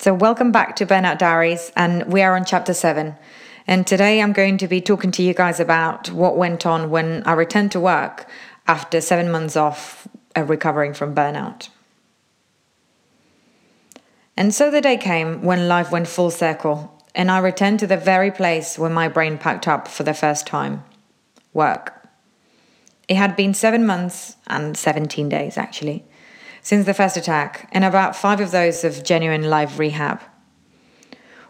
So welcome back to Burnout Diaries, and we are on Chapter 7. And today I'm going to be talking to you guys about what went on when I returned to work after 7 months off of recovering from burnout. And so the day came when life went full circle, and I returned to the very place where my brain packed up for the first time, work. It had been 7 months and 17 days, actually, since the first attack, and about 5 of those of genuine live rehab.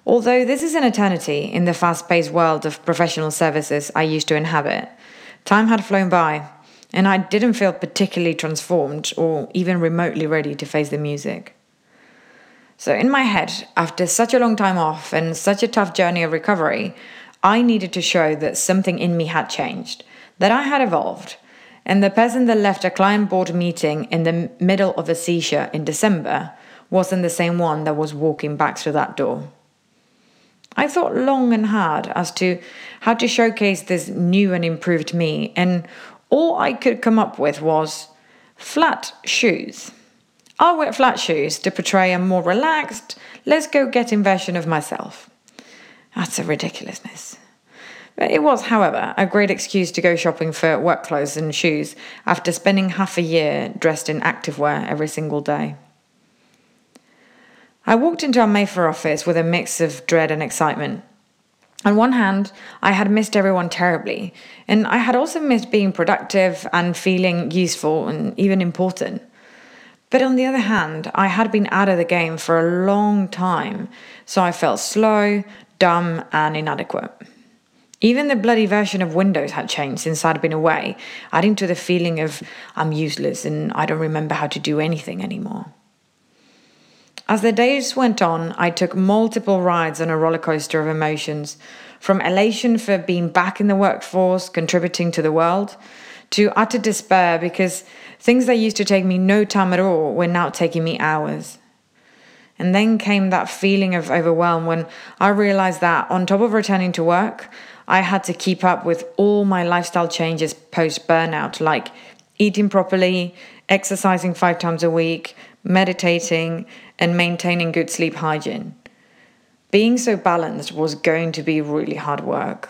Although this is an eternity in the fast-paced world of professional services I used to inhabit, time had flown by, and I didn't feel particularly transformed or even remotely ready to face the music. So in my head, after such a long time off and such a tough journey of recovery, I needed to show that something in me had changed, that I had evolved, and the person that left a client board meeting in the middle of a seizure in December wasn't the same one that was walking back through that door. I thought long and hard as to how to showcase this new and improved me, and all I could come up with was flat shoes. I'll wear flat shoes to portray a more relaxed, let's go getting version of myself. That's a ridiculousness. But it was, however, a great excuse to go shopping for work clothes and shoes after spending half a year dressed in activewear every single day. I walked into our Mayfair office with a mix of dread and excitement. On one hand, I had missed everyone terribly, and I had also missed being productive and feeling useful and even important. But on the other hand, I had been out of the game for a long time, so I felt slow, dumb, and inadequate. Even the bloody version of Windows had changed since I'd been away, adding to the feeling of I'm useless and I don't remember how to do anything anymore. As the days went on, I took multiple rides on a roller coaster of emotions, from elation for being back in the workforce, contributing to the world, to utter despair because things that used to take me no time at all were now taking me hours. And then came that feeling of overwhelm when I realized that on top of returning to work, I had to keep up with all my lifestyle changes post-burnout, like eating properly, exercising 5 times a week, meditating, and maintaining good sleep hygiene. Being so balanced was going to be really hard work.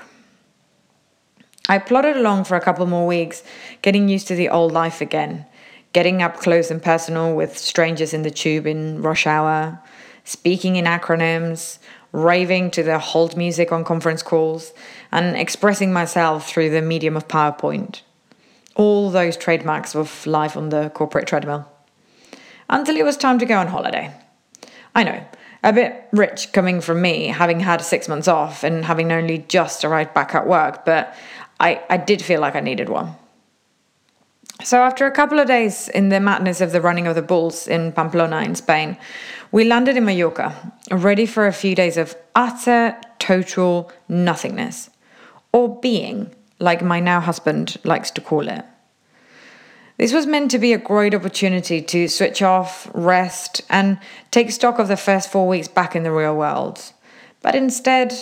I plodded along for a couple more weeks, getting used to the old life again, getting up close and personal with strangers in the tube in rush hour, speaking in acronyms, raving to the hold music on conference calls, and expressing myself through the medium of PowerPoint. All those trademarks of life on the corporate treadmill. Until it was time to go on holiday. I know, a bit rich coming from me, having had 6 months off and having only just arrived back at work, but I did feel like I needed one. So after a couple of days in the madness of the running of the bulls in Pamplona in Spain, we landed in Mallorca, ready for a few days of utter, total nothingness, or being, like my now husband likes to call it. This was meant to be a great opportunity to switch off, rest, and take stock of the first 4 weeks back in the real world. But instead,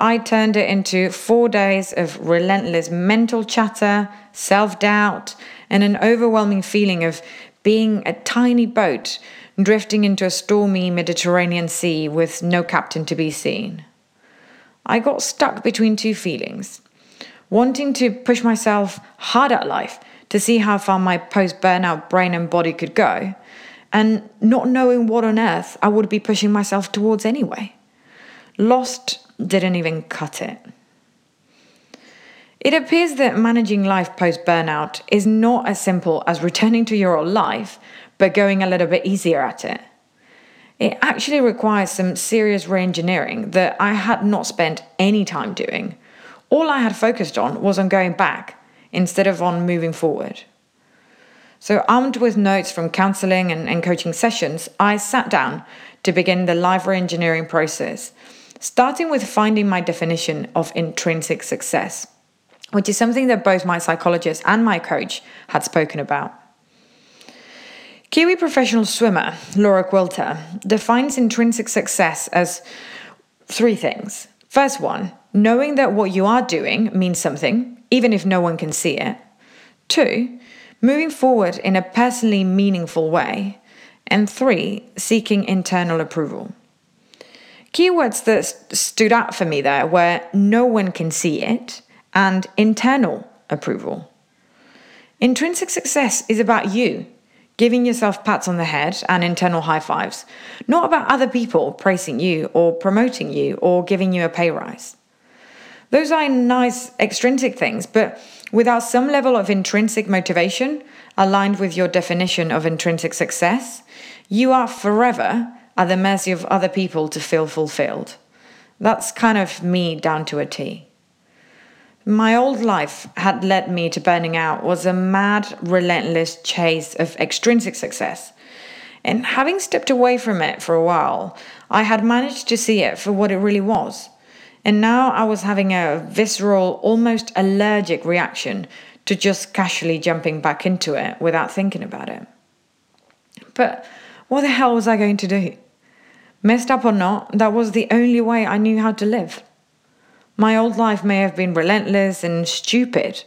I turned it into 4 days of relentless mental chatter, self-doubt, and an overwhelming feeling of being a tiny boat drifting into a stormy Mediterranean sea with no captain to be seen. I got stuck between 2 feelings, wanting to push myself hard at life to see how far my post-burnout brain and body could go, and not knowing what on earth I would be pushing myself towards anyway. Lost didn't even cut it. It appears that managing life post-burnout is not as simple as returning to your old life, but going a little bit easier at it. It actually requires some serious re-engineering that I had not spent any time doing. All I had focused on was on going back instead of on moving forward. So armed with notes from counselling and coaching sessions, I sat down to begin the life re-engineering process, starting with finding my definition of intrinsic success, which is something that both my psychologist and my coach had spoken about. Kiwi professional swimmer Laura Quilter defines intrinsic success as 3 things. First one, knowing that what you are doing means something, even if no one can see it. 2, moving forward in a personally meaningful way. And 3, seeking internal approval. Keywords that stood out for me there were no one can see it and internal approval. Intrinsic success is about you, giving yourself pats on the head and internal high fives, not about other people praising you or promoting you or giving you a pay rise. Those are nice extrinsic things, but without some level of intrinsic motivation aligned with your definition of intrinsic success, you are forever at the mercy of other people to feel fulfilled. That's kind of me down to a T. My old life had led me to burning out was a mad, relentless chase of extrinsic success. And having stepped away from it for a while, I had managed to see it for what it really was. And now I was having a visceral, almost allergic reaction to just casually jumping back into it without thinking about it. But what the hell was I going to do? Messed up or not, that was the only way I knew how to live. My old life may have been relentless and stupid,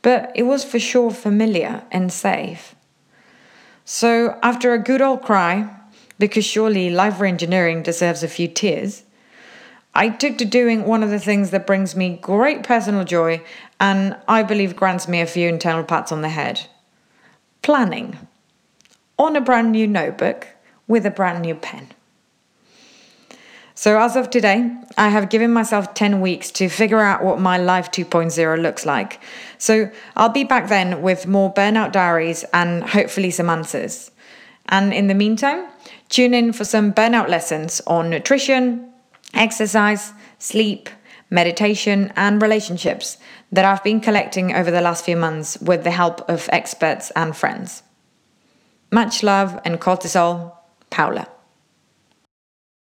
but it was for sure familiar and safe. So after a good old cry, because surely life reengineering deserves a few tears, I took to doing one of the things that brings me great personal joy and I believe grants me a few internal pats on the head. Planning. On a brand new notebook with a brand new pen. So as of today, I have given myself 10 weeks to figure out what my life 2.0 looks like. So I'll be back then with more Burnout Diaries and hopefully some answers. And in the meantime, tune in for some burnout lessons on nutrition, exercise, sleep, meditation, and relationships that I've been collecting over the last few months with the help of experts and friends. Much love and cortisol, Paula.